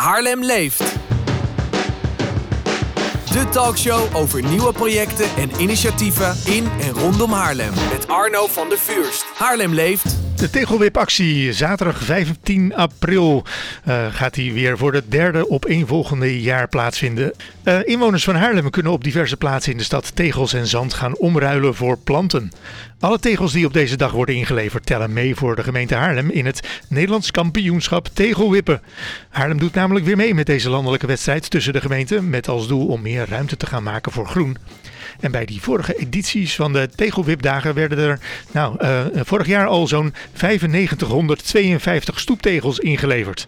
Haarlem leeft. De talkshow over nieuwe projecten en initiatieven in en rondom Haarlem. Met Arno van der Vuurst. Haarlem leeft. De Tegelwipactie, zaterdag 15 april, gaat die weer voor het derde opeenvolgende jaar plaatsvinden. Inwoners van Haarlem kunnen op diverse plaatsen in de stad tegels en zand gaan omruilen voor planten. Alle tegels die op deze dag worden ingeleverd tellen mee voor de gemeente Haarlem in het Nederlands kampioenschap tegelwippen. Haarlem doet namelijk weer mee met deze landelijke wedstrijd tussen de gemeenten, met als doel om meer ruimte te gaan maken voor groen. En bij die vorige edities van de tegelwipdagen werden er vorig jaar al zo'n 9552 stoeptegels ingeleverd.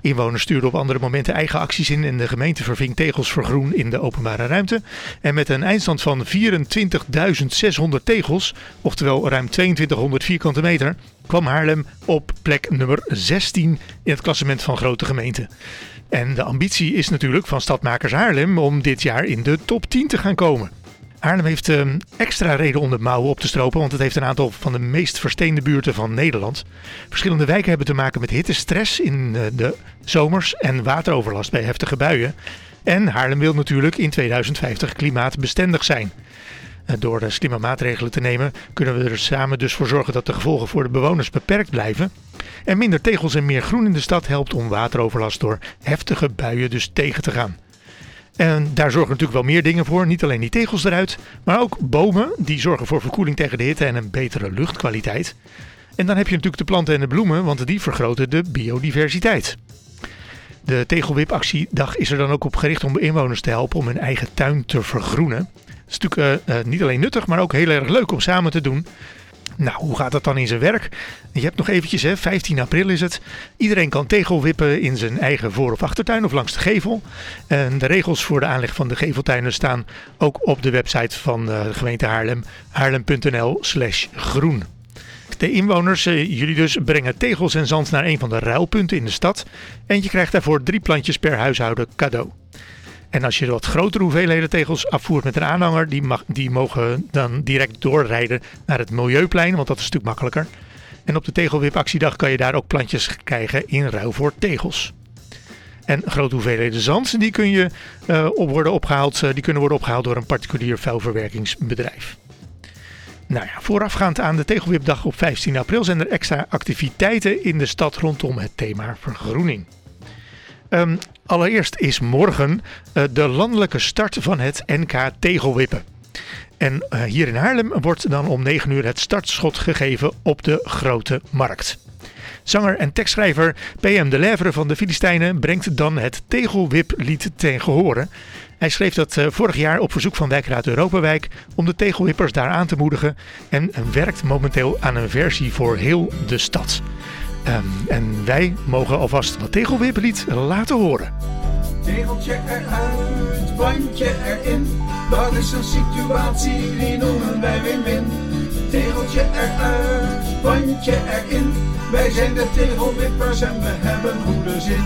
Inwoners stuurden op andere momenten eigen acties in en de gemeente verving tegels voor groen in de openbare ruimte. En met een eindstand van 24.600 tegels, oftewel ruim 2200 vierkante meter, kwam Haarlem op plek nummer 16 in het klassement van grote gemeenten. En de ambitie is natuurlijk van stadmakers Haarlem om dit jaar in de top 10 te gaan komen. Haarlem heeft extra reden om de mouwen op te stropen, want het heeft een aantal van de meest versteende buurten van Nederland. Verschillende wijken hebben te maken met hittestress in de zomers en wateroverlast bij heftige buien. En Haarlem wil natuurlijk in 2050 klimaatbestendig zijn. Door slimme maatregelen te nemen kunnen we er samen dus voor zorgen dat de gevolgen voor de bewoners beperkt blijven. En minder tegels en meer groen in de stad helpt om wateroverlast door heftige buien dus tegen te gaan. En daar zorgen natuurlijk wel meer dingen voor, niet alleen die tegels eruit, maar ook bomen die zorgen voor verkoeling tegen de hitte en een betere luchtkwaliteit. En dan heb je natuurlijk de planten en de bloemen, want die vergroten de biodiversiteit. De Tegelwipactiedag is er dan ook op gericht om inwoners te helpen om hun eigen tuin te vergroenen. Het is natuurlijk niet alleen nuttig, maar ook heel erg leuk om samen te doen. Nou, hoe gaat dat dan in zijn werk? Je hebt nog eventjes, 15 april is het. Iedereen kan tegelwippen in zijn eigen voor- of achtertuin of langs de gevel. En de regels voor de aanleg van de geveltuinen staan ook op de website van de gemeente Haarlem. haarlem.nl/groen. De inwoners, jullie dus, brengen tegels en zand naar een van de ruilpunten in de stad. En je krijgt daarvoor 3 plantjes per huishouden cadeau. En als je wat grotere hoeveelheden tegels afvoert met een aanhanger, die mogen dan direct doorrijden naar het Milieuplein, want dat is natuurlijk makkelijker. En op de Tegelwipactiedag kan je daar ook plantjes krijgen in ruil voor tegels. En grote hoeveelheden zand, die kunnen worden opgehaald door een particulier vuilverwerkingsbedrijf. Nou ja, voorafgaand aan de Tegelwipdag op 15 april zijn er extra activiteiten in de stad rondom het thema vergroening. Allereerst is morgen de landelijke start van het NK Tegelwippen. En hier in Haarlem wordt dan om 9 uur het startschot gegeven op de Grote Markt. Zanger en tekstschrijver PM de Lever van De Filistijnen brengt dan het Tegelwiplied ten gehore. Hij schreef dat vorig jaar op verzoek van wijkraad Europawijk om de tegelwippers daar aan te moedigen en werkt momenteel aan een versie voor heel de stad. En wij mogen alvast wat tegelwiplied laten horen. Tegeltje eruit, bandje erin. Dat is een situatie, die noemen wij win-win. Tegeltje eruit, bandje erin. Wij zijn de tegelwippers en we hebben goede zin.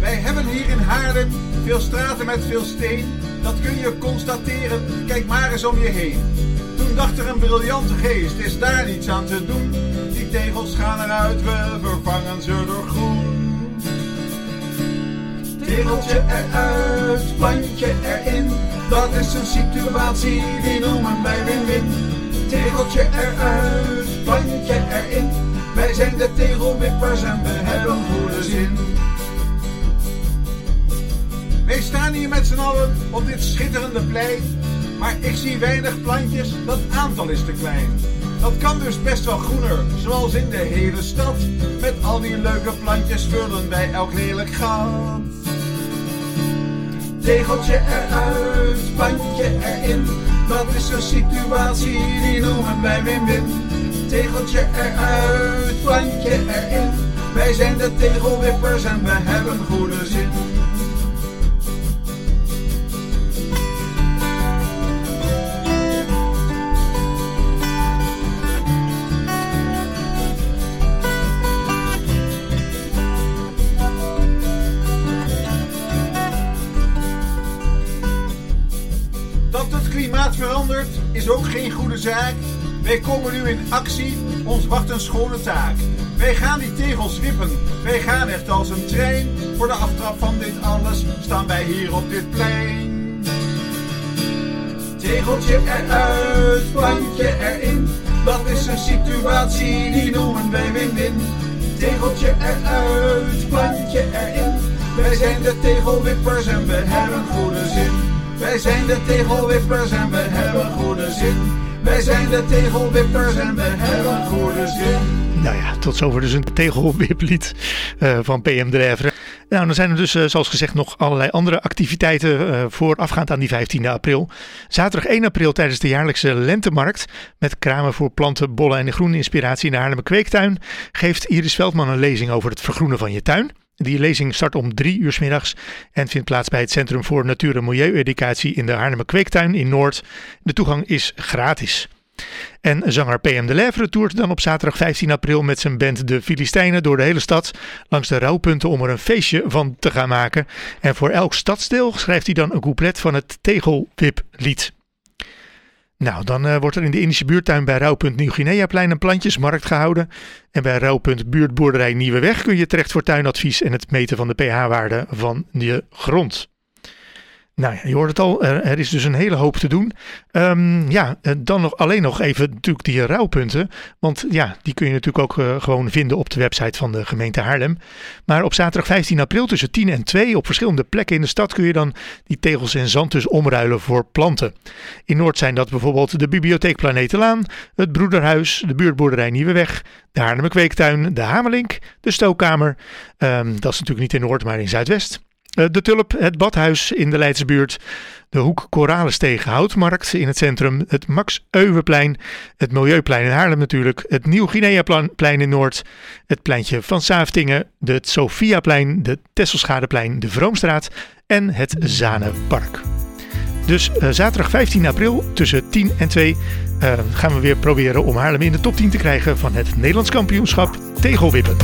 Wij hebben hier in Haarlem veel straten met veel steen. Dat kun je constateren, kijk maar eens om je heen. Toen dacht er een briljante geest, is daar niets aan te doen. Die tegels gaan eruit, we vervangen ze door groen. Tegeltje eruit, plantje erin. Dat is een situatie, die noemen wij win-win. Tegeltje eruit, plantje erin. Wij zijn de tegelwippers en we hebben goede zin. Wij staan hier met z'n allen op dit schitterende plein. Maar ik zie weinig plantjes, dat aantal is te klein. Dat kan dus best wel groener, zoals in de hele stad. Met al die leuke plantjes vullen wij elk lelijk gat. Tegeltje eruit, bandje erin. Dat is een situatie, die noemen wij win-win. Tegeltje eruit, bandje erin. Wij zijn de tegelwippers en we hebben goede zin. Veranderd is ook geen goede zaak. Wij komen nu in actie, ons wacht een schone taak. Wij gaan die tegels wippen. Wij gaan echt als een trein. Voor de aftrap van dit alles staan wij hier op dit plein. Tegeltje eruit, plantje erin. Dat is een situatie die noemen wij win-win. Tegeltje eruit, plantje erin. Wij zijn de tegelwippers en we hebben goede zin. Wij zijn de tegelwippers en we hebben goede zin. Wij zijn de tegelwippers en we hebben goede zin. Nou ja, tot zover dus een tegelwiplied van PM de Lever. Nou, dan zijn er dus zoals gezegd nog allerlei andere activiteiten voorafgaand aan die 15e april. Zaterdag 1 april tijdens de jaarlijkse lentemarkt met kramen voor planten, bollen en groene inspiratie in de Haarlemmer Kweektuin geeft Iris Veldman een lezing over het vergroenen van je tuin. Die lezing start om 3 uur 's middags en vindt plaats bij het Centrum voor Natuur- en Milieu-Educatie in de Haarlemmer Kweektuin in Noord. De toegang is gratis. En zanger PM de Lever toert dan op zaterdag 15 april met zijn band De Filistijnen door de hele stad langs de rouwpunten om er een feestje van te gaan maken. En voor elk stadsdeel schrijft hij dan een couplet van het Tegelwiplied. Nou, dan wordt er in de Indische buurttuin bij rouwpunt Nieuw Guineaplein een plantjesmarkt gehouden. En bij rouwpunt Buurtboerderij Nieuwe Weg kun je terecht voor tuinadvies en het meten van de pH-waarde van je grond. Nou ja, je hoort het al, er is dus een hele hoop te doen. Dan alleen nog even natuurlijk die rouwpunten. Want ja, die kun je natuurlijk ook gewoon vinden op de website van de gemeente Haarlem. Maar op zaterdag 15 april tussen 10 en 2 op verschillende plekken in de stad kun je dan die tegels en zand dus omruilen voor planten. In Noord zijn dat bijvoorbeeld de bibliotheek Planetenlaan, het Broederhuis, de buurtboerderij Nieuwe Weg, de Haarlemmer Kweektuin, de Hamelink, de Stookkamer. Dat is natuurlijk niet in Noord, maar in Zuidwest. De Tulp, het Badhuis in de Leidse buurt, de Hoek Koralensteeg Houtmarkt in het centrum, het Max Euweplein, het Milieuplein in Haarlem natuurlijk, het Nieuw Guineaplein in Noord, het pleintje van Saaftingen, het Sophiaplein, de Tesselschadeplein, de Vroomstraat en het Zanenpark. Dus zaterdag 15 april tussen 10 en 2 gaan we weer proberen om Haarlem in de top 10 te krijgen van het Nederlands kampioenschap tegelwippen.